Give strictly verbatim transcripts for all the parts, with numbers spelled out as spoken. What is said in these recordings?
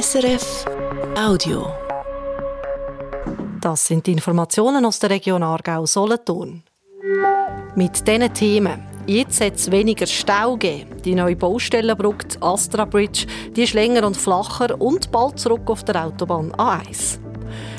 S R F Audio. Das sind die Informationen aus der Region Aargau Solothurn. Mit diesen Themen. Jetzt hat es weniger Stau gegeben. Die neue Baustellenbrücke, die Astra Bridge, die ist länger und flacher und bald zurück auf der Autobahn A eins.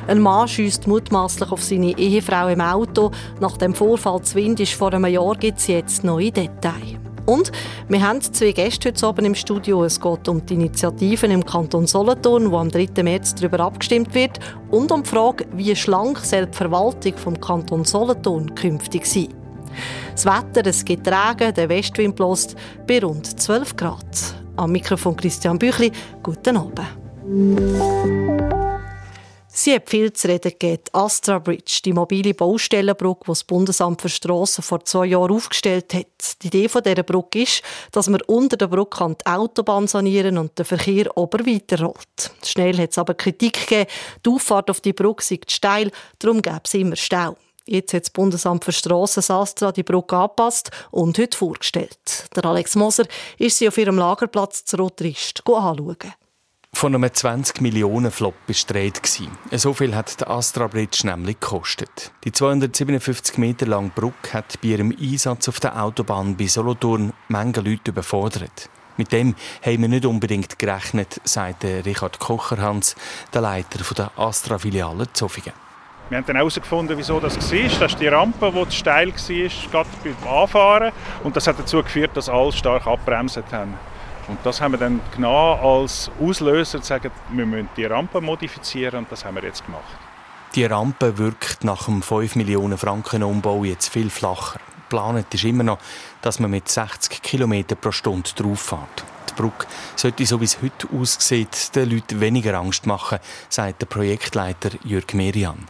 Ein Mann schiesst mutmaßlich auf seine Ehefrau im Auto. Nach dem Vorfall zu Windisch vor einem Jahr gibt es jetzt neue Details. Und wir haben zwei Gäste heute Abend im Studio. Es geht um die Initiativen im Kanton Solothurn, wo am dritten März darüber abgestimmt wird, und um die Frage, wie schlank soll die Verwaltung vom Kanton Solothurn künftig sein. Das Wetter, es gibt Regen, der Westwind bläst bei rund zwölf Grad. Am Mikrofon Christian Büchli, guten Abend. Sie hat viel zu reden gegeben. Astra Bridge, die mobile Baustellenbrücke, die das Bundesamt für Strassen vor zwei Jahren aufgestellt hat. Die Idee dieser Brücke ist, dass man unter der Brücke die Autobahn sanieren und den Verkehr oben weiterrollt. Schnell hat es aber Kritik gegeben. Die Auffahrt auf die Brücke sei zu steil, darum gäbe es immer Stau. Jetzt hat das Bundesamt für Strassen Astra die Brücke angepasst und heute vorgestellt. Der Alex Moser ist sie auf ihrem Lagerplatz zu Rotrist anschauen. Von einem zwanzig Millionen Flop war die Rede. So viel hat die Astra Bridge nämlich gekostet. Die zweihundertsiebenundfünfzig Meter lange Brücke hat bei ihrem Einsatz auf der Autobahn bei Solothurn Menge Leute überfordert. Mit dem haben wir nicht unbedingt gerechnet, sagte Richard Kocherhans, der Leiter der Astra-Filiale Zofingen. Wir haben dann herausgefunden, wieso das war. Das ist die Rampe, die zu steil war, gerade beim Anfahren. Und das hat dazu geführt, dass alle stark abbremsen haben. Und das haben wir dann genau als Auslöser gesagt, wir müssen die Rampe modifizieren, und das haben wir jetzt gemacht. Die Rampe wirkt nach dem fünf Millionen Franken Umbau jetzt viel flacher. Geplant ist immer noch, dass man mit sechzig Kilometer pro Stunde drauf fährt. Die Brücke sollte, so wie es heute aussieht, den Leuten weniger Angst machen, sagt der Projektleiter Jürg Merian.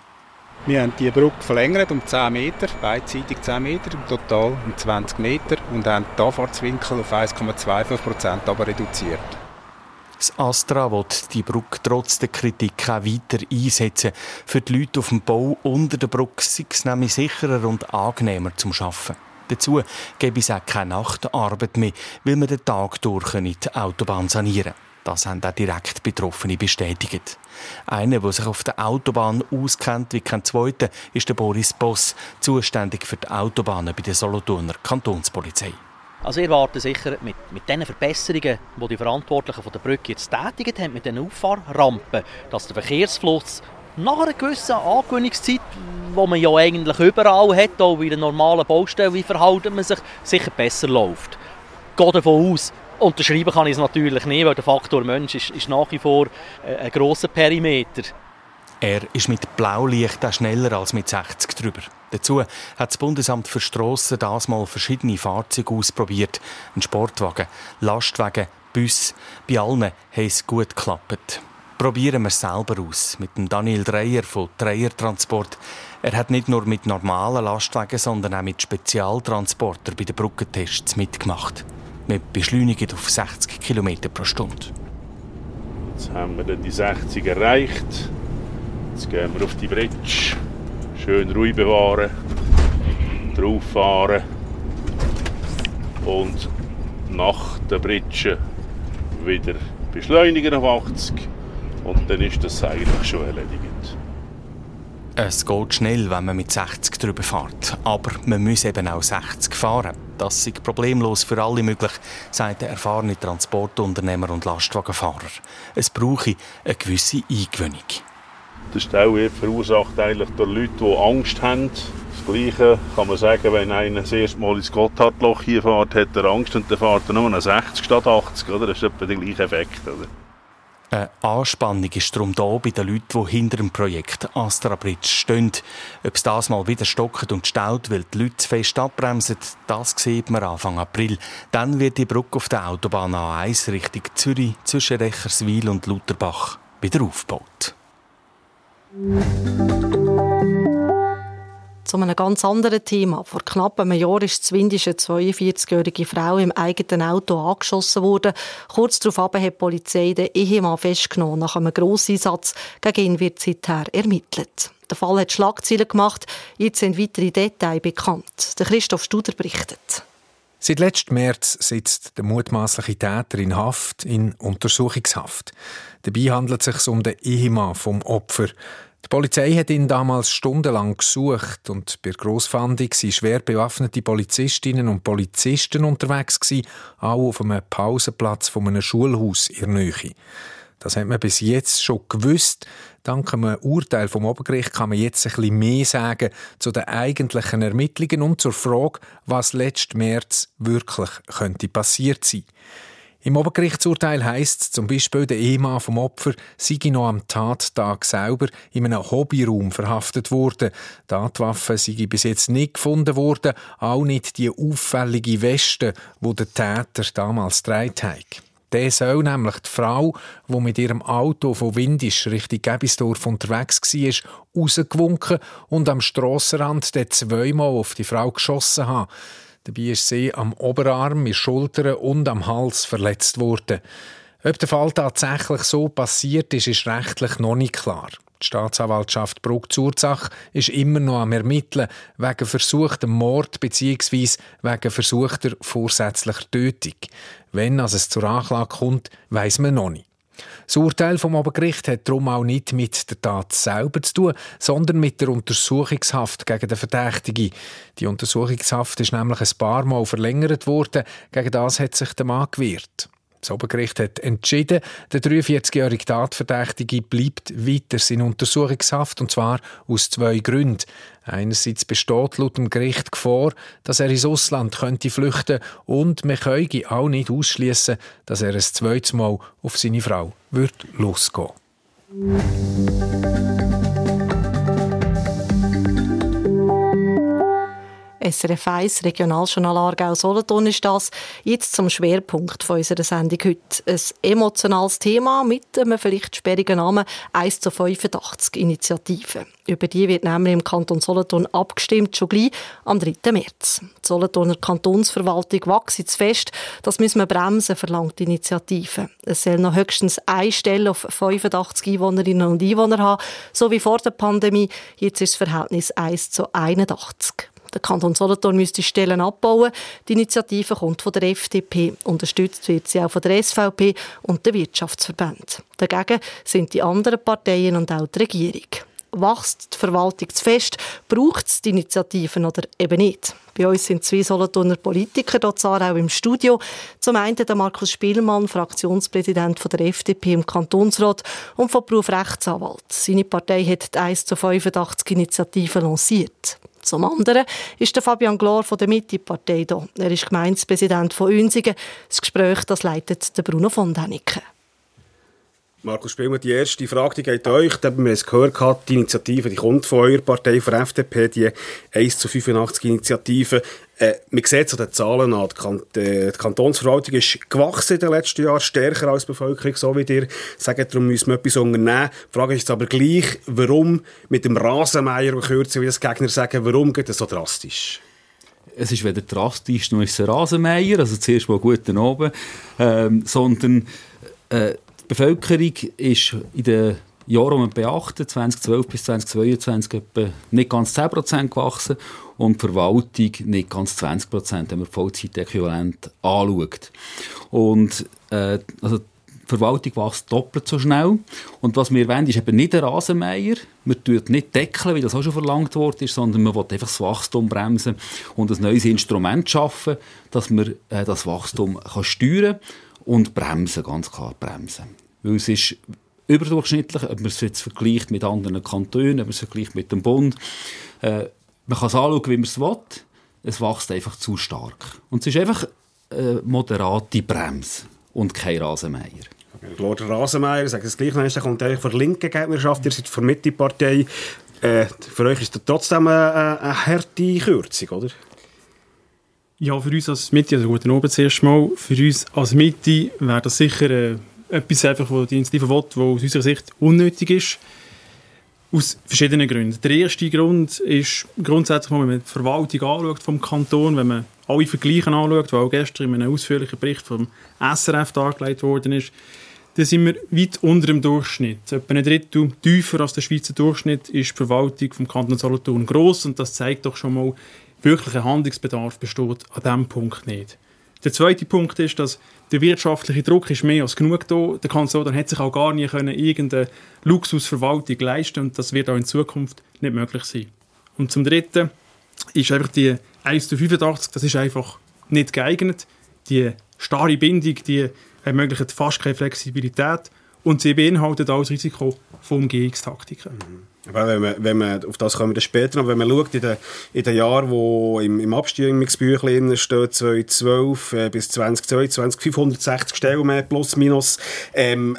Wir haben die Brücke verlängert um zehn Meter, beidseitig zehn Meter, im Total um zwanzig Meter, und haben den Anfahrtswinkel auf eins Komma fünfundzwanzig Prozent aber reduziert. Das Astra will die Brücke trotz der Kritik auch weiter einsetzen. Für die Leute auf dem Bau unter der Brücke sei es nämlich sicherer und angenehmer zum Arbeiten. Dazu gäbe es auch keine Nachtarbeit mehr, weil man den Tag durch die Autobahn sanieren kann. Das haben auch direkt Betroffene bestätigt. Einer, der sich auf der Autobahn auskennt wie kein Zweiter, ist der Boris Boss, zuständig für die Autobahnen bei der Solothurner Kantonspolizei. Also ich erwarte sicher mit, mit den Verbesserungen, die die Verantwortlichen von der Brücke jetzt tätigt haben, mit den Auffahrrampen, dass der Verkehrsfluss nach einer gewissen Angewöhnungszeit, die man ja eigentlich überall hat, auch bei der normalen Baustelle, wie verhält man sich, sicher besser läuft. Ich gehe davon aus. Unterschreiben kann ich es natürlich nicht, weil der Faktor Mensch ist, ist nach wie vor ein grosser Perimeter. Er ist mit Blaulicht auch schneller als mit sechzig drüber. Dazu hat das Bundesamt für Strassen das Mal verschiedene Fahrzeuge ausprobiert. Ein Sportwagen, Lastwagen, Bus. Bei allen hat es gut geklappt. Probieren wir es selber aus. Mit dem Daniel Dreier von Dreiertransport. Er hat nicht nur mit normalen Lastwagen, sondern auch mit Spezialtransportern bei den Brückentests mitgemacht. Wir beschleunigen auf sechzig Kilometer pro Stunde. Jetzt haben wir dann die sechzig erreicht. Jetzt gehen wir auf die Bridge. Schön ruhig bewahren. Drauf fahren. Und nach der Bridge wieder beschleunigen auf achtzig. Und dann ist das eigentlich schon erledigt. Es geht schnell, wenn man mit sechzig drüber fährt. Aber man muss eben auch sechzig fahren. Das sei problemlos für alle möglich, sagt der erfahrene Transportunternehmer und Lastwagenfahrer. Es brauche eine gewisse Eingewöhnung. Der Stau verursacht eigentlich durch Leute, die Angst haben. Das Gleiche kann man sagen, wenn einer das erste Mal ins Gotthardloch hier fährt, hat er Angst und dann fährt er nur noch sechzig statt achtzig. Oder? Das ist etwa der gleiche Effekt. Oder? Eine Anspannung ist darum da bei den Leuten, die hinter dem Projekt Astra Bridge stehen. Ob es das mal wieder stockt und staut, weil die Leute zu fest abbremsen, das sieht man Anfang April. Dann wird die Brücke auf der Autobahn A eins Richtung Zürich zwischen Recherswil und Luterbach wieder aufgebaut. Zu einem ganz anderen Thema. Vor knapp einem Jahr ist in Windisch eine zweiundvierzigjährige Frau im eigenen Auto angeschossen worden. Kurz darauf hat die Polizei den Ehemann festgenommen. Nach einem Grosseinsatz gegen ihn wird seither ermittelt. Der Fall hat Schlagzeilen gemacht. Jetzt sind weitere Details bekannt. Der Christoph Studer berichtet. Seit letztem März sitzt der mutmaßliche Täter in Haft, in Untersuchungshaft. Dabei handelt es sich um den Ehemann vom Opfer. Die Polizei hat ihn damals stundenlang gesucht und bei der Grossfahndung waren schwer bewaffnete Polizistinnen und Polizisten unterwegs, auch auf einem Pausenplatz von einem Schulhaus in der Nähe. Das hat man bis jetzt schon gewusst. Dank einem Urteil vom Obergericht kann man jetzt ein bisschen mehr sagen zu den eigentlichen Ermittlungen und zur Frage, was letzten März wirklich könnte passiert sein. Im Obergerichtsurteil heisst es zum Beispiel, der Ehemann vom Opfer sei noch am Tattag selber in einem Hobbyraum verhaftet worden. Die Tatwaffe sei bis jetzt nicht gefunden worden, auch nicht die auffällige Weste, die der Täter damals getragen hat. Der soll nämlich die Frau, die mit ihrem Auto von Windisch Richtung Gebisdorf unterwegs war, rausgewunken und am Strassenrand zweimal auf die Frau geschossen haben. Dabei ist sie am Oberarm, in Schultern und am Hals verletzt worden. Ob der Fall tatsächlich so passiert ist, ist rechtlich noch nicht klar. Die Staatsanwaltschaft Brugg-Zurzach ist immer noch am Ermitteln wegen versuchtem Mord bzw. wegen versuchter vorsätzlicher Tötung. Wenn also es zur Anklage kommt, weiss man noch nicht. Das Urteil vom Obergericht hat darum auch nicht mit der Tat selber zu tun, sondern mit der Untersuchungshaft gegen den Verdächtigen. Die Untersuchungshaft ist nämlich ein paar Mal verlängert worden, gegen das hat sich der Mann gewehrt. Das Obergericht hat entschieden, der dreiundvierzigjährige Tatverdächtige bleibt weiter in Untersuchungshaft, und zwar aus zwei Gründen. Einerseits besteht laut dem Gericht Gefahr, dass er ins Ausland könnte flüchten, und man könne auch nicht ausschließen, dass er ein zweites Mal auf seine Frau wird losgehen S R F eins, Regionaljournal Aargau Solothurn ist das. Jetzt zum Schwerpunkt von unserer Sendung heute. Ein emotionales Thema mit einem vielleicht sperrigen Namen eins zu fünfundachtzig Initiative. Über die wird nämlich im Kanton Solothurn abgestimmt, schon gleich am dritter März. Die Solothurner Kantonsverwaltung wächst zu fest. Das müssen wir bremsen, verlangt die Initiative. Es soll noch höchstens eine Stelle auf fünfundachtzig Einwohnerinnen und Einwohner haben, so wie vor der Pandemie. Jetzt ist das Verhältnis eins zu einundachtzig. Der Kanton Solothurn müsste Stellen abbauen. Die Initiative kommt von der F D P. Unterstützt wird sie auch von der S V P und den Wirtschaftsverbänden. Dagegen sind die anderen Parteien und auch die Regierung. Wächst die Verwaltung zu fest? Braucht es die Initiativen oder eben nicht? Bei uns sind zwei Solothurner Politiker hier zu Aarau im Studio. Zum einen der Markus Spielmann, Fraktionspräsident von der F D P im Kantonsrat und von Beruf Rechtsanwalt. Seine Partei hat die eins zu fünfundachtzig Initiative lanciert. Zum anderen ist der Fabian Glor von der Mitte-Partei hier. Er ist Gemeindepräsident von UNSIGEN. Das Gespräch das leitet der Bruno von Däniken. Markus Spielmann, die erste Frage die geht euch. Wir haben es gehört, die Initiative die kommt von eurer Partei, von der F D P, die eins zu fünfundachtzig Initiative. Äh, man sieht es an den Zahlen an. Die, Kant- äh, die Kantonsverwaltung ist gewachsen in den letzten Jahren, stärker als die Bevölkerung, so wie ihr sagt. Darum müssen wir etwas unternehmen. Die Frage ist jetzt aber gleich, warum mit dem Rasenmäher kürzen, wie das Gegner sagen, warum geht das so drastisch? Es ist weder drastisch, noch ist es ein Rasenmäher, also zuerst mal gut nach oben, ähm, sondern äh, die Bevölkerung ist in den Jahren, die man beachtet, zweitausendzwölf bis zweitausendzweiundzwanzig, etwa nicht ganz zehn Prozent gewachsen und die Verwaltung nicht ganz zwanzig Prozent, wenn man Vollzeitäquivalent anschaut. Und äh, also die Verwaltung wächst doppelt so schnell. Und was wir wollen, ist eben nicht ein Rasenmäher. Man tut nicht deckeln, wie das auch schon verlangt worden ist, sondern man will einfach das Wachstum bremsen und ein neues Instrument schaffen, dass man äh, das Wachstum kann steuern kann. Und bremsen, ganz klar bremsen. Weil es ist überdurchschnittlich, ob man es jetzt vergleicht mit anderen Kantonen, ob man es vergleicht mit dem Bund. Äh, man kann es anschauen, wie man es will. Es wächst einfach zu stark. Und es ist einfach eine moderate Bremse und kein Rasenmäher. Ich glaube, der Rasenmäher, sagt es gleich, der kommt eigentlich von der linken Gegnerschaft, ihr seid von der Mitte-Partei. Äh, für euch ist das trotzdem eine, eine harte Kürzung, oder? Ja, für uns als Mitte, also guten Abend zuerst mal, für uns als Mitte wäre das sicher äh, etwas, einfach, was die Initiative will, was aus unserer Sicht unnötig ist. Aus verschiedenen Gründen. Der erste Grund ist grundsätzlich, wenn man die Verwaltung anschaut vom Kanton, wenn man alle Vergleiche anschaut, die auch gestern in einem ausführlichen Bericht vom S R F dargelegt worden ist, dann sind wir weit unter dem Durchschnitt. Etwa ein Drittel tiefer als der Schweizer Durchschnitt ist die Verwaltung vom Kanton Solothurn gross, und das zeigt doch schon mal, wirklicher Handlungsbedarf besteht an diesem Punkt nicht. Der zweite Punkt ist, dass der wirtschaftliche Druck ist mehr als genug da. Der Kanton hätte sich auch gar nie können irgendeine Luxusverwaltung leisten und das wird auch in Zukunft nicht möglich sein. Und zum Dritten ist einfach die eins zu fünfundachtzig, das ist einfach nicht geeignet. Die starre Bindung, die ermöglicht fast keine Flexibilität und sie beinhaltet auch das Risiko von Umgehungstaktiken. Mhm. Aber wenn man, wenn man, auf das kommen wir später noch, wenn man schaut, in den, in den Jahren, wo im, im Abstimmungsbüchlein steht, zweitausendzwölf bis zweitausendzweiundzwanzig, fünfhundertsechzig Stellen mehr, plus, minus, ähm,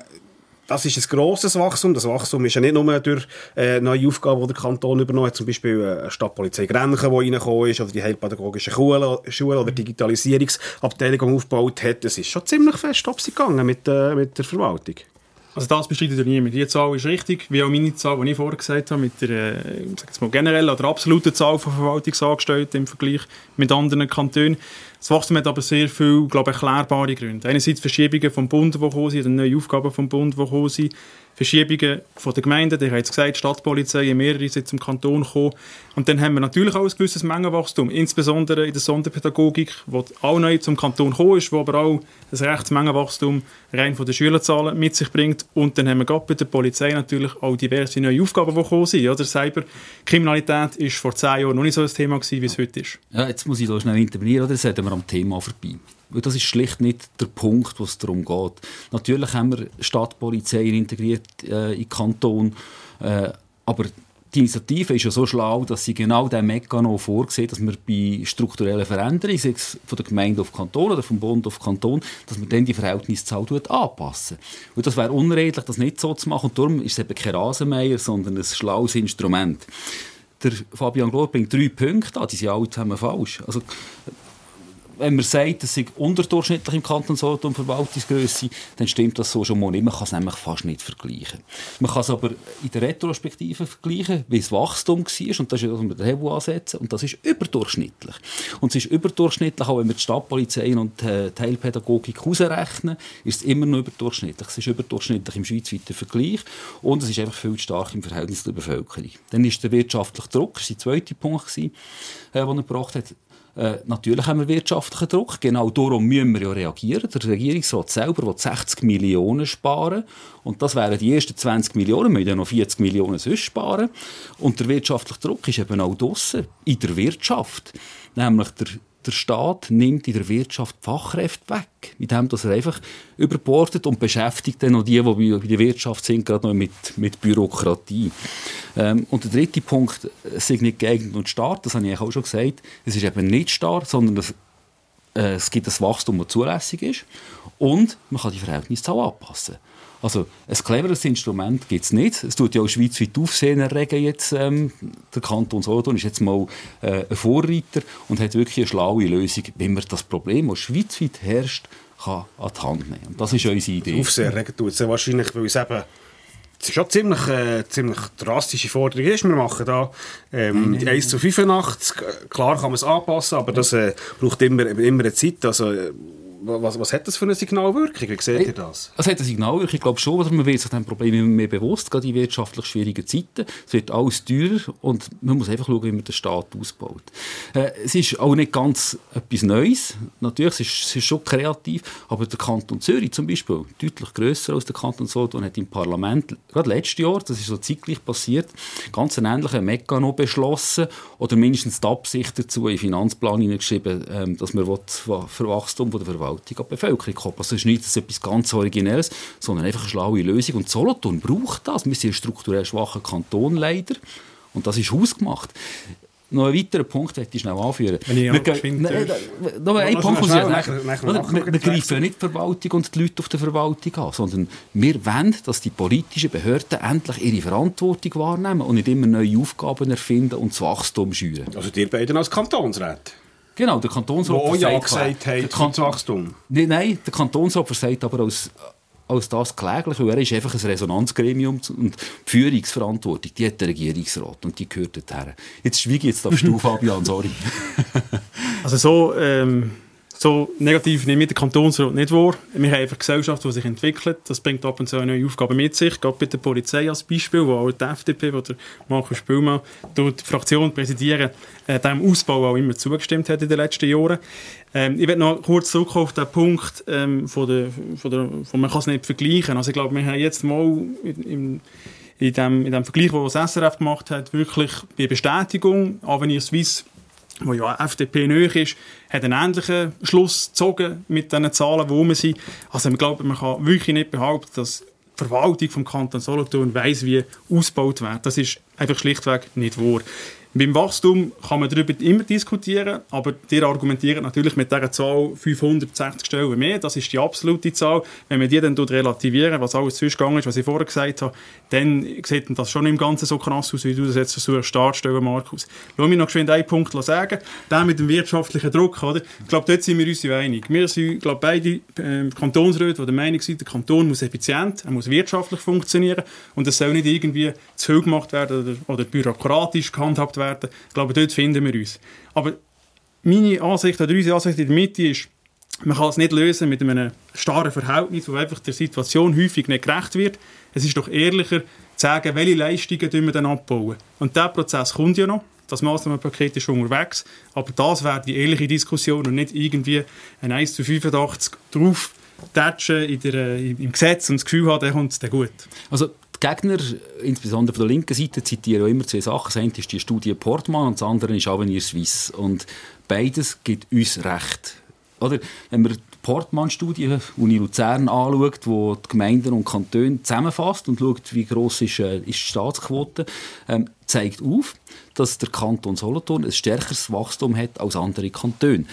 das ist ein grosses Wachstum. Das Wachstum ist ja nicht nur durch äh, neue Aufgaben, die der Kanton übernommen hat, zum Beispiel äh, eine Stadtpolizei Grenchen, die reingekommen ist, oder die heilpädagogische Schule, Schule oder Digitalisierungsabteilung aufgebaut hat. Es ist schon ziemlich fest abgegangen mit, äh, mit der Verwaltung. Also das bestreitet ja niemand. Die Zahl ist richtig, wie auch meine Zahl, die ich vorher gesagt habe, mit der äh, generellen oder absoluten Zahl von Verwaltungsangestellten im Vergleich mit anderen Kantonen. Das Wachstum hat aber sehr viele, glaube ich, erklärbare Gründe. Einerseits Verschiebungen vom Bund, die gekommen sind, neue Aufgaben vom Bund, die gekommen sind, Verschiebungen von den Gemeinden, die haben jetzt gesagt, die Stadtpolizei, mehrere sind zum Kanton gekommen. Und dann haben wir natürlich auch ein gewisses Mengenwachstum, insbesondere in der Sonderpädagogik, wo auch neu zum Kanton gekommen ist, wo aber auch ein rechtes Mengenwachstum rein von den Schülerzahlen mit sich bringt. Und dann haben wir gerade bei der Polizei natürlich auch diverse neue Aufgaben, die gekommen sind. Ja, der Cyberkriminalität war vor zehn Jahren noch nicht so ein Thema gewesen, wie es heute ist. Ja, jetzt muss ich da schnell intervenieren, oder? Das hätten wir am Thema vorbei. Weil das ist schlicht nicht der Punkt, wo es darum geht. Natürlich haben wir Stadtpolizei integriert äh, in den Kanton, äh, aber die Initiative ist ja so schlau, dass sie genau diesen Mechanismus vorsieht, dass wir bei strukturellen Veränderungen, sei es von der Gemeinde auf den Kanton oder vom Bund auf den Kanton, dass wir dann die Verhältniszahl anpassen. Und das wäre unredlich, das nicht so zu machen. Und darum ist es eben kein Rasenmäher, sondern ein schlaues Instrument. Der Fabian Glor bringt drei Punkte an, die sind alle zusammen falsch. Also, wenn man sagt, es sei unterdurchschnittlich im Kanton Solothurn Verwaltungsgrösse, dann stimmt das so schon mal nicht. Man kann es nämlich fast nicht vergleichen. Man kann es aber in der Retrospektive vergleichen, wie das Wachstum war, und das ist das, was wir den Hebel ansetzen, und das ist überdurchschnittlich. Und es ist überdurchschnittlich, auch wenn wir die Stadtpolizei und die Teilpädagogik herausrechnen, ist es immer noch überdurchschnittlich. Es ist überdurchschnittlich im schweizweiten Vergleich und es ist einfach viel zu stark im Verhältnis zur Bevölkerung. Dann ist der wirtschaftliche Druck, das war der zweite Punkt, den er gebracht hat. Äh, natürlich haben wir wirtschaftlichen Druck. Genau darum müssen wir ja reagieren. Der Regierungsrat selber will sechzig Millionen sparen. Und das wären die ersten zwanzig Millionen. Wir müssen ja noch vierzig Millionen sonst sparen. Und der wirtschaftliche Druck ist eben auch draussen, in der Wirtschaft. Nämlich der, der Staat nimmt in der Wirtschaft Fachkräfte weg, mit dem, dass er einfach überbordet und beschäftigt dann noch die, die bei der Wirtschaft sind, gerade noch mit, mit Bürokratie. Ähm, und der dritte Punkt, es ist nicht geeignet und starr, das habe ich auch schon gesagt, es ist eben nicht starr, sondern es, äh, es gibt ein Wachstum, das zulässig ist und man kann die Verhältniszahl anpassen. Also ein cleveres Instrument gibt es nicht. Es tut ja auch schweizweit Aufsehen erregen jetzt. Ähm, der Kanton Solothurn ist jetzt mal äh, ein Vorreiter und hat wirklich eine schlaue Lösung, wenn man das Problem, das schweizweit herrscht, kann an die Hand nehmen. Und das ist unsere Idee. Aufsehen erregen tut es ja wahrscheinlich, weil es eben schon ziemlich, äh, ziemlich drastische Forderung ist. Wir machen da ähm, nein, nein, eins zu fünfundachtzig. Klar kann man es anpassen, aber das äh, braucht immer, immer eine Zeit. Also, äh, Was, was hat das für eine Signalwirkung? Wie seht ihr das? Es hat eine Signalwirkung, ich glaube schon, aber man wird sich dem Problem immer mehr bewusst, gerade in wirtschaftlich schwierigen Zeiten. Es wird alles teurer und man muss einfach schauen, wie man den Staat ausbaut. Äh, es ist auch nicht ganz etwas Neues, natürlich, es ist, es ist schon kreativ, aber der Kanton Zürich zum Beispiel, deutlich grösser als der Kanton Solothurn, hat im Parlament, gerade letztes Jahr, das ist so zeitgleich passiert, ganz einen ähnlichen Mechanismus beschlossen oder mindestens die Absicht dazu in den Finanzplan hineingeschrieben, ähm, dass man für Wachstum oder Verwaltung an die Bevölkerung. Also es ist nicht etwas ganz Originelles, sondern einfach eine schlaue Lösung. Und Solothurn braucht das. Wir sind ein strukturell schwacher Kanton, leider. Und das ist hausgemacht. Noch einen weiteren Punkt möchte ich schnell anführen. Wenn ich Noch einen Punkt muss ich sagen. Wir greifen ja nicht die Verwaltung und die Leute auf die Verwaltung an, sondern wir wollen, dass die politischen Behörden endlich ihre Verantwortung wahrnehmen und nicht immer neue Aufgaben erfinden und das Wachstum schüren. Also die beiden als Kantonsräte? Genau, der Kantonsrat versagt... Wo ja gesagt hat, Kant- Wachstum. Nein, nein, der Kantonsrat versagt aber als, als das kläglich, weil er ist einfach ein Resonanzgremium und die Führungsverantwortung, die hat der Regierungsrat und die gehört dorthin. Jetzt schweige ich jetzt auf Stuhl, Fabian, sorry. Also so, ähm, So negativ nimmt der Kantonsrat nicht wahr. Wir haben eine Gesellschaft, die sich entwickelt. Das bringt ab und zu eine neue Aufgabe mit sich. Gerade bei der Polizei als Beispiel, wo auch die F D P oder Marco Spömer durch die Fraktion präsidieren, äh, diesem Ausbau auch immer zugestimmt hat in den letzten Jahren. Ähm, ich werde noch kurz zurückkommen auf den Punkt, ähm, von der, von der, von man kann es nicht vergleichen. Also ich glaube, wir haben jetzt mal in, in, in, dem, in dem Vergleich, den das S R F gemacht hat, wirklich die Bestätigung, Avenir Suisse, wo ja F D P nahe ist, hat einen ähnlichen Schluss gezogen mit den Zahlen, die rum sind. Also ich glaube, man kann wirklich nicht behaupten, dass die Verwaltung des Kantons Solothurn weiss, wie ausgebaut wird. Das ist einfach schlichtweg nicht wahr. Beim Wachstum kann man darüber immer diskutieren, aber die argumentieren natürlich mit dieser Zahl fünfhundertsechzig Stellen mehr. Das ist die absolute Zahl. Wenn wir die dann relativieren, was alles sonst gegangen ist, was ich vorher gesagt habe, dann sieht das schon im Ganzen so krass aus, wie du das jetzt versuchst darzustellen, Markus. Lass mich noch schnell einen Punkt sagen. Der mit dem wirtschaftlichen Druck. Oder? Ich glaube, dort sind wir uns einig. Wir sind, glaube beide äh, Kantonsräte, die der Meinung sind, der Kanton muss effizient, er muss wirtschaftlich funktionieren und es soll nicht irgendwie zu viel gemacht werden oder, oder bürokratisch gehandhabt werden. Werden. Ich glaube, dort finden wir uns. Aber meine Ansicht oder unsere Ansicht in der Mitte ist, man kann es nicht lösen mit einem starren Verhältnis, wo einfach der Situation häufig nicht gerecht wird. Es ist doch ehrlicher, zu sagen, welche Leistungen wir dann abbauen. Und dieser Prozess kommt ja noch. Das Massnahmenpaket ist unterwegs. Aber das wäre die ehrliche Diskussion und nicht irgendwie ein eins zu fünfundachtzig drauf tätschen in der, im Gesetz und das Gefühl haben, dann kommt es dann gut. Also die Gegner, insbesondere von der linken Seite, zitieren auch immer zwei Sachen. Das eine ist die Studie Portman und das andere ist Avenir Suisse. Und beides gibt uns recht. Oder? Wenn man die Portman-Studie Uni Luzern anschaut, die die Gemeinden und Kantone zusammenfasst und schaut, wie gross ist, äh, ist die Staatsquote, ähm, zeigt auf, dass der Kanton Solothurn ein stärkeres Wachstum hat als andere Kantone.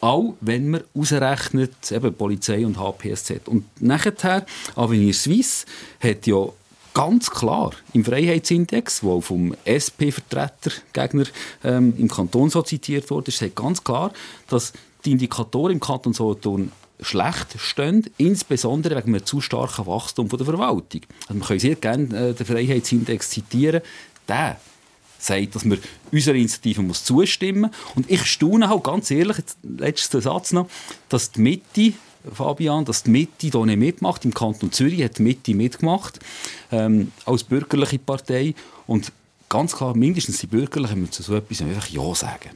Auch wenn man ausrechnet, eben Polizei und H P S Z. Und nachher, Avenir Suisse hat ja ganz klar im Freiheitsindex, der vom S P-Vertreter-Gegner ähm, im Kanton so zitiert wurde, sagt ganz klar, dass die Indikatoren im Kanton Solothurn schlecht stehen, insbesondere wegen einem zu starken Wachstum von der Verwaltung. Also wir können sehr gerne äh, den Freiheitsindex zitieren. Der sagt, dass man unserer Initiative muss zustimmen muss. Und ich staune halt ganz ehrlich, jetzt letzter Satz noch, dass die Mitte... Fabian, dass die Mitte hier nicht mitmacht. Im Kanton Zürich hat die Mitte mitgemacht, ähm, als bürgerliche Partei. Und ganz klar, mindestens die Bürgerlichen müssen zu so etwas einfach Ja sagen.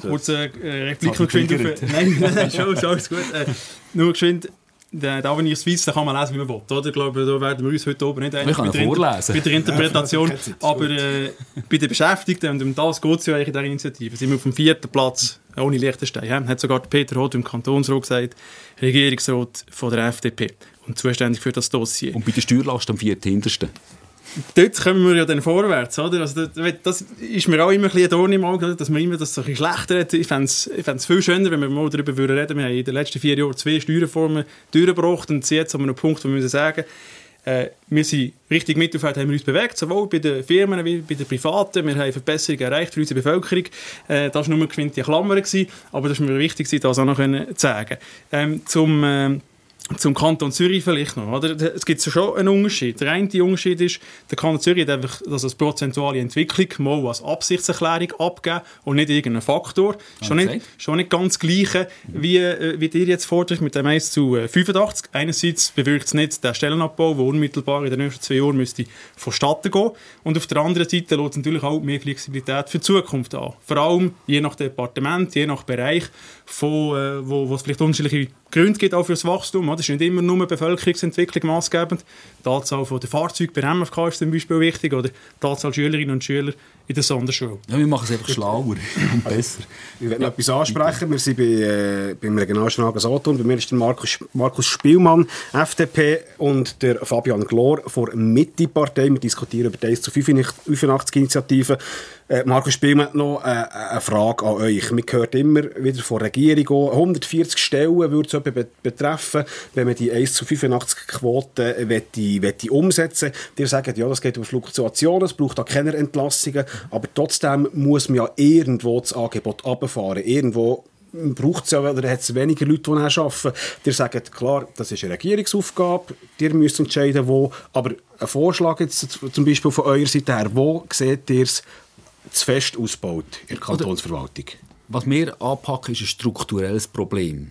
Kurze äh, Replik noch geschwind auf... Nein, nein, schon, ist alles gut. Äh, nur geschwind, da wenn ich Swiss, da kann man lesen, wie man will. Oder? Ich glaube, da werden wir uns heute oben nicht einig mit, Inter- mit der Interpretation. Aber äh, bei den Beschäftigten, und um das geht es ja eigentlich in dieser Initiative, sind wir auf dem vierten Platz ohne Liechtenstein. Hat sogar Peter Roth im Kantonsrat gesagt, Regierungsrat von der F D P und zuständig für das Dossier. Und bei der Steuerlast am vierten hintersten. Dort kommen wir ja dann vorwärts. Oder? Also das, das ist mir auch immer ein bisschen ein Dorn im Auge, dass man immer das so ein bisschen schlechter redet. Ich fände es viel schöner, wenn wir mal darüber reden würden. Wir haben in den letzten vier Jahren zwei Steuerreformen durchgebracht und jetzt haben wir einen Punkt, wo wir sagen müssen, äh, wir sind richtig mittelfeld, haben wir uns bewegt, sowohl bei den Firmen wie bei den Privaten. Wir haben Verbesserungen erreicht für unsere Bevölkerung. Äh, das war nur eine Klammer gewesen, aber das war mir wichtig, das auch noch zu sagen. Ähm, zum... Ähm, Zum Kanton Zürich vielleicht noch. Oder? Es gibt schon einen Unterschied. Der eine Unterschied ist, der Kanton Zürich hat einfach das als prozentuale Entwicklung mal als Absichtserklärung abgegeben und nicht irgendeinen Faktor. Schon nicht, schon nicht ganz gleiche, wie, wie ihr jetzt fordert mit dem eins zu fünfundachtzig. Einerseits bewirkt es nicht den Stellenabbau, der unmittelbar in den nächsten zwei Jahren müsste vonstatten gehen. Und auf der anderen Seite lässt es natürlich auch mehr Flexibilität für die Zukunft an. Vor allem je nach Departement, je nach Bereich, von, wo, wo es vielleicht unterschiedliche Gründe gibt auch für das Wachstum. Das ist nicht immer nur Bevölkerungsentwicklung maßgebend. Die Anzahl der Fahrzeuge bei M F K ist zum Beispiel wichtig oder die Anzahl Schülerinnen und Schüler in der Sonderschule. Ja, wir machen es einfach schlauer und besser. Ich will noch etwas ansprechen. Wir sind bei, äh, beim Regionaljournal Solothurn. Bei mir ist der Markus, Markus Spielmann, F D P, und der Fabian Glor von Mitte-Partei. Wir diskutieren über die eins zu fünfundachtzig-Initiative. Äh, Markus Spielmann, noch äh, eine Frage an euch. Man hört immer wieder von der Regierung, hundertvierzig Stellen würde es be- betreffen, wenn man die eins zu fünfundachtzig-Quote wette, wette umsetzen möchte. Die sagen, ja, das geht über Fluktuationen, es braucht auch keine Entlassungen. Aber trotzdem muss man ja irgendwo das Angebot runterfahren. Irgendwo braucht es ja, oder hat es weniger Leute, die arbeiten. Die sagen, klar, das ist eine Regierungsaufgabe, die müssen entscheiden, wo. Aber ein Vorschlag jetzt zum Beispiel von eurer Seite her, wo seht ihr es zu fest ausgebaut in der Kantonsverwaltung? Oder Was wir anpacken, ist ein strukturelles Problem.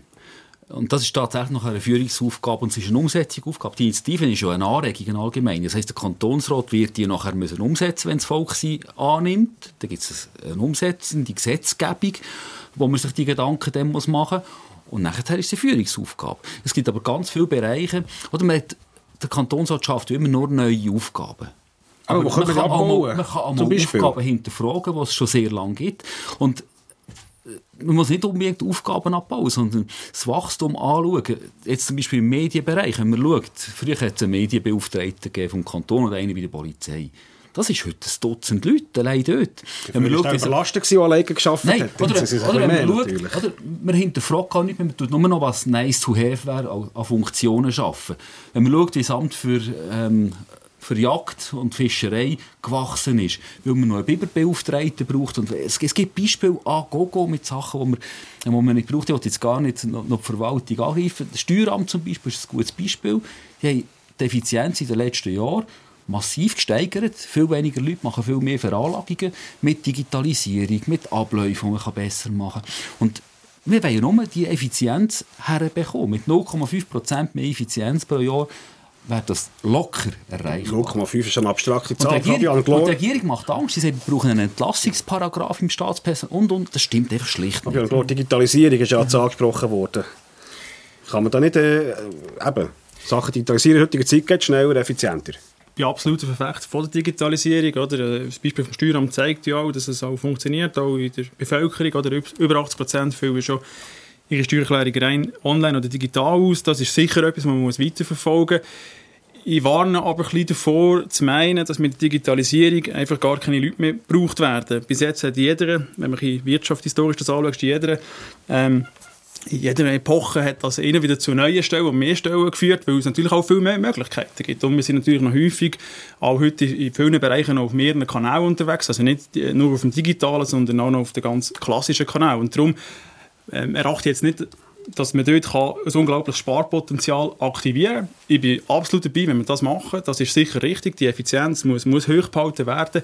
Und das ist tatsächlich noch eine Führungsaufgabe und es ist eine Umsetzungsaufgabe. Die Initiative ist ja eine Anregung allgemein. Das heisst, der Kantonsrat wird die nachher müssen umsetzen, wenn das Volk sie annimmt. Dann gibt es eine umsetzende Gesetzgebung, wo man sich die Gedanken dann machen muss. Und nachher ist es eine Führungsaufgabe. Es gibt aber ganz viele Bereiche. Oder man hat, der Kantonsrat schafft immer nur neue Aufgaben. Aber, aber man, kann einmal, man kann einmal Aufgaben hinterfragen, die es schon sehr lange gibt. Und man muss nicht unbedingt Aufgaben abbauen, sondern das Wachstum anschauen. Jetzt zum Beispiel im Medienbereich, wenn man schaut, früher hat es einen Medienbeauftragten vom Kanton oder einen bei der Polizei. Das ist heute ein Dutzend Leute, allein dort. Wenn man schaut, überlastet gewesen, die alleine gearbeitet nein, hat. Oder, oder, oder wenn man schaut, oder man hinterfragt gar nicht, man tut nur noch was nice to have wäre, an Funktionen schaffen. Wenn man schaut, wie das Amt für... Ähm, für Jagd und Fischerei gewachsen ist, weil man noch einen Biberbeauftragten braucht. Und es, es gibt Beispiele an Gogo mit Sachen, die man, wo man nicht braucht. Ich will jetzt gar nicht noch, noch die Verwaltung angreifen. Das Steueramt zum Beispiel ist ein gutes Beispiel. Die haben die Effizienz in den letzten Jahren massiv gesteigert. Viel weniger Leute machen viel mehr Veranlagungen mit Digitalisierung, mit Abläufen, die man besser machen kann. Und wir wollen nur diese Effizienz herbekommen. Mit null Komma fünf Prozent mehr Effizienz pro Jahr wäre das locker erreichbar. null Komma fünf ist eine abstrakte Zahl. Und die Regierung, und die Regierung macht Angst. Sie sagt, wir brauchen einen Entlassungsparagraf im Staatspersonal und, und. Das stimmt einfach schlicht nicht. Fabian Glor, Digitalisierung ist ja jetzt angesprochen worden. Kann man da nicht äh, eben Sachen digitalisieren? In heutiger Zeit geht schneller, effizienter. Ich bin absoluter Verfechter von der Digitalisierung. Oder? Das Beispiel vom Steueramt zeigt ja auch, dass es auch funktioniert, auch in der Bevölkerung. Oder? Über achtzig Prozent fühlen schon ihre Steuererklärung rein online oder digital aus. Das ist sicher etwas, was man muss weiterverfolgen muss. Ich warne aber ein bisschen davor, zu meinen, dass mit der Digitalisierung einfach gar keine Leute mehr gebraucht werden. Bis jetzt hat jeder, wenn man das wirtschaftshistorisch das anschaut, jeder, ähm, in jeder Epoche hat das also wieder zu neuen Stellen und mehr Stellen geführt, weil es natürlich auch viel mehr Möglichkeiten gibt. Und wir sind natürlich noch häufig, auch heute in vielen Bereichen, noch auf mehreren Kanälen unterwegs. Also nicht nur auf dem digitalen, sondern auch noch auf den ganz klassischen Kanal. Und darum Ähm, erachte jetzt nicht, dass man dort kann ein unglaubliches Sparpotenzial aktivieren kann. Ich bin absolut dabei, wenn wir das machen. Das ist sicher richtig. Die Effizienz muss, muss hoch gehalten werden.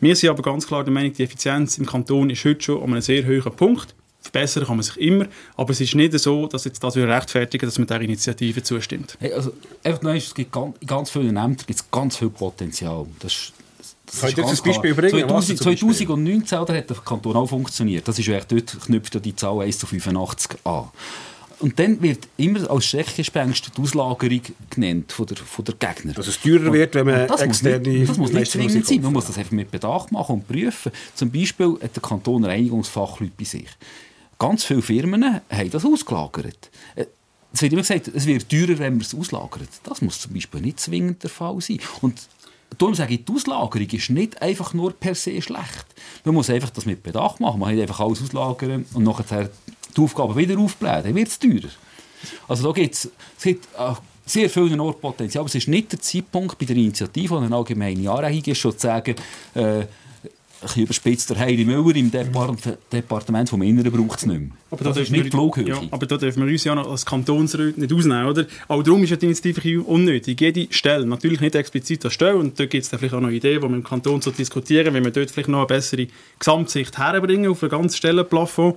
Wir sind aber ganz klar der Meinung, die Effizienz im Kanton ist heute schon an einem sehr hohen Punkt. Verbessern kann man sich immer. Aber es ist nicht so, dass jetzt das rechtfertigen, dass man dieser Initiative zustimmt. Hey, also, einfach nur, es gibt ganz, ganz viele Ämter, gibt es ganz viel Potenzial. Das ist Könnt ihr das Beispiel bringen? zweitausendneunzehn oder, hat der Kanton auch funktioniert. Das ist echt, dort knüpft ja die Zahl eins zu fünfundachtzig an. Und dann wird immer als Schreckgespenst die Auslagerung genannt von der, von der Gegner. Dass es teurer wird, wenn man das externe... Muss nicht, das muss nicht zwingend sein. Man muss das einfach mit Bedacht machen und prüfen. Zum Beispiel hat der Kanton Reinigungsfachleute bei sich. Ganz viele Firmen haben das ausgelagert. Es wird immer gesagt, es wird teurer, wenn man es auslagert. Das muss zum Beispiel nicht zwingend der Fall sein. Und darum sage ich, die Auslagerung ist nicht einfach nur per se schlecht. Man muss einfach das mit Bedacht machen. Man kann einfach alles auslagern und nachher die Aufgaben wieder aufblähen. Dann wird es teurer. Also da gibt's, es gibt es sehr viel Nordpotenzial. Aber es ist nicht der Zeitpunkt bei der Initiative, die eine allgemeine Anregung ist, schon zu sagen, äh, ich überspitze der Heidi Müller im Depart- Departement vom Inneren braucht es nicht mehr. Aber das, das ist nicht Flughöhe. Ja, aber da dürfen wir uns ja als Kantonsräte nicht ausnehmen, oder? Auch darum ist ja die Initiative unnötig. Jede Stelle, natürlich nicht explizit an Stelle, und dort gibt es vielleicht auch noch Ideen, die wir im Kanton so diskutieren, wenn wir dort vielleicht noch eine bessere Gesamtsicht herbringen auf ein ganzes Stellenplafond.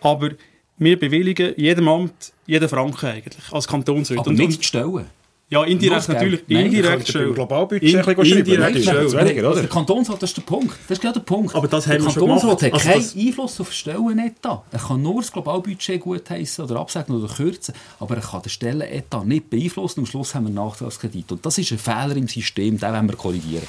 Aber wir bewilligen jedem Amt jeden Franken eigentlich als Kantonsräte. Aber und nicht die Stellen. Ja, indirekt natürlich. Nein, indirekt schon. Globalbudget ein bisschen indirekt schon. Weniger, oder? Der Kantonsrat, das ist der Punkt. Das ist genau der Punkt. Aber das der Kantonsrat hat also keinen Einfluss auf die Stellenetat. Er kann nur das Globalbudget gutheissen oder absagen oder kürzen, aber er kann den Stellenetat nicht beeinflussen. Am Schluss haben wir einen Nachtragskredit. Und das ist ein Fehler im System, den wollen wir korrigieren.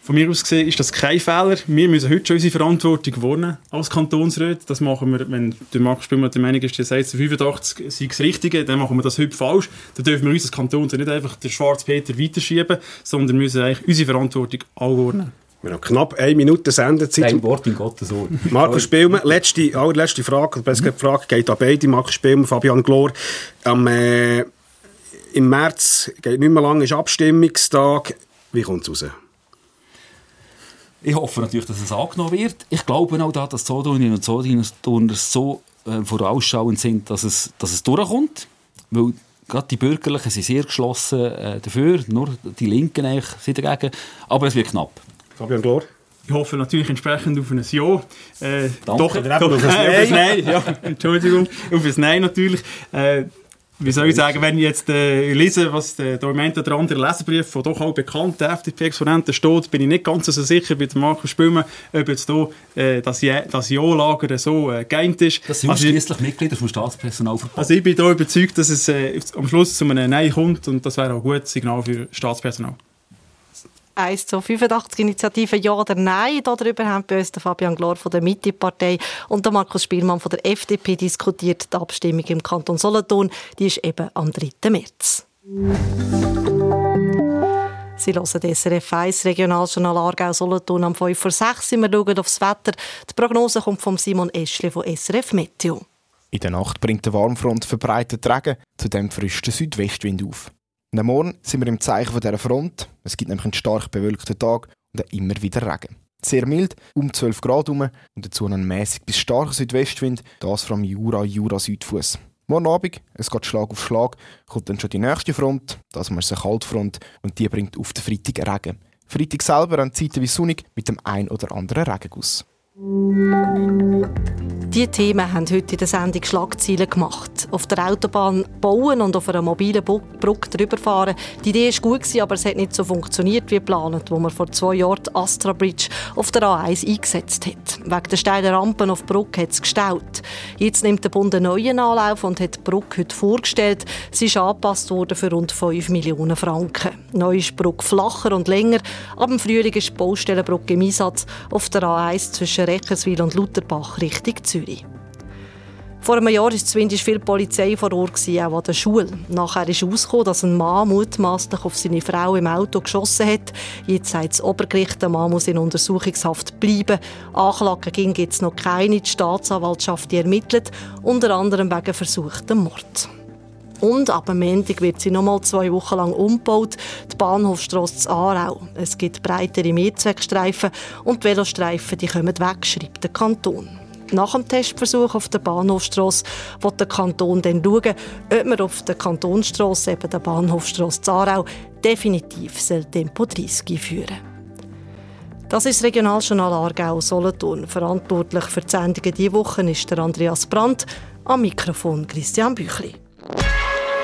Von mir aus gesehen ist das kein Fehler. Wir müssen heute schon unsere Verantwortung wahrnehmen als Kantonsräte. Das machen wir, wenn der Markus Spielmann der Meinung ist, der eins zu fünfundachtzig sei das Richtige, dann machen wir das heute falsch. Dann dürfen wir uns als Kanton nicht einfach den Schwarz-Peter weiterschieben, sondern müssen eigentlich unsere Verantwortung anordnen. Wir haben knapp eine Minute Sendezeit. Ein Wort in Gottes Ohr. Markus Spielmann, letzte, allerletzte Frage, die Frage geht an beide. Markus Spielmann, Fabian Glor. Am, äh, im März, geht nicht mehr lange, ist Abstimmungstag. Wie kommt es raus? Ich hoffe natürlich, dass es angenommen wird. Ich glaube auch, dass die Solothurnerinnen und Solothurner so äh, vorausschauend sind, dass es, dass es durchkommt. Weil gerade die Bürgerlichen sind sehr geschlossen äh, dafür. Nur die Linken eigentlich sind dagegen. Aber es wird knapp. Fabian Glor? Ich hoffe natürlich entsprechend auf ein Ja. Äh, Danke, doch, doch, auf ein Nein. Auf ein Nein. Ja, Entschuldigung, auf ein Nein natürlich. Äh, Wie soll ich sagen, wenn ich jetzt äh, lese, was der Moment oder andere Leserbrief von doch auch bekannten F D P-Exponenten steht, bin ich nicht ganz so sicher bei Marco Spömer, ob jetzt hier äh, das, ja- das Ja-Lager so äh, geeint ist. Das sind also schließlich Mitglieder vom Staatspersonalverband. Also ich bin da überzeugt, dass es äh, am Schluss zu einem Nein kommt, und das wäre auch ein gutes Signal für Staatspersonal. eins zu fünfundachtzig Initiative Ja oder Nein. Darüber haben bei uns der Fabian Glor von der Mitte-Partei und der Markus Spielmann von der F D P diskutiert. Die Abstimmung im Kanton Solothurn, die ist eben am dritter März. Sie hören die S R F eins Regionaljournal Aargau Solothurn am fünf vor sechs. Wir schauen aufs Wetter. Die Prognose kommt von Simon Eschli von S R F Meteo. In der Nacht bringt die Warmfront verbreiteten Regen, zudem frischt der Südwestwind auf. Am Morgen sind wir im Zeichen dieser Front. Es gibt nämlich einen stark bewölkten Tag und immer wieder Regen. Sehr mild, um zwölf Grad herum, und dazu einen mäßig bis starken Südwestwind, das vom Jura, Jura Südfuss. Morgen Abend, es geht Schlag auf Schlag, kommt dann schon die nächste Front, das ist eine Kaltfront, und die bringt auf den Freitag Regen. Freitag selber dann Zeiten wie sonnig mit dem ein oder anderen Regenguss. Die Themen haben heute in der Sendung Schlagzeilen gemacht. Auf der Autobahn bauen und auf einer mobilen Brücke drüber fahren. Die Idee war gut, aber es hat nicht so funktioniert wie geplant, wo man vor zwei Jahren die Astra Bridge auf der A eins eingesetzt hat. Wegen der steilen Rampen auf der Brücke hat es gestaut. Jetzt nimmt der Bund einen neuen Anlauf und hat die Brücke heute vorgestellt. Sie ist angepasst worden für rund fünf Millionen Franken. Neu ist die Brücke flacher und länger. Ab dem Frühling ist die Baustellenbrücke im Einsatz auf der A eins zwischen Recherswil und Luterbach Richtung Zürich. Vor einem Jahr war zumindest viel Polizei vor Ort, auch an der Schule. Nachher ist herausgekommen, dass ein Mann mutmaßlich auf seine Frau im Auto geschossen hat. Jetzt sagt das Obergericht, der Mann muss in Untersuchungshaft bleiben. Anklagen gegen ihn gibt es noch keine. Die Staatsanwaltschaft die ermittelt, unter anderem wegen versuchten Mord. Und ab dem Montag wird sie nochmal zwei Wochen lang umgebaut, die Bahnhofstrasse zu Aarau. Es gibt breitere Mehrzweckstreifen und die Velostreifen, die kommen weg, schreibt der Kanton. Nach dem Testversuch auf der Bahnhofstrasse wird der Kanton dann schauen, ob man auf der Kantonstrasse, eben der Bahnhofstrasse zu Aarau, definitiv Tempo dreißig führen. Das ist das Regionaljournal Aargau Solothurn. Verantwortlich für die Sendungen diese Woche ist der Andreas Brandt, am Mikrofon Christian Büchli.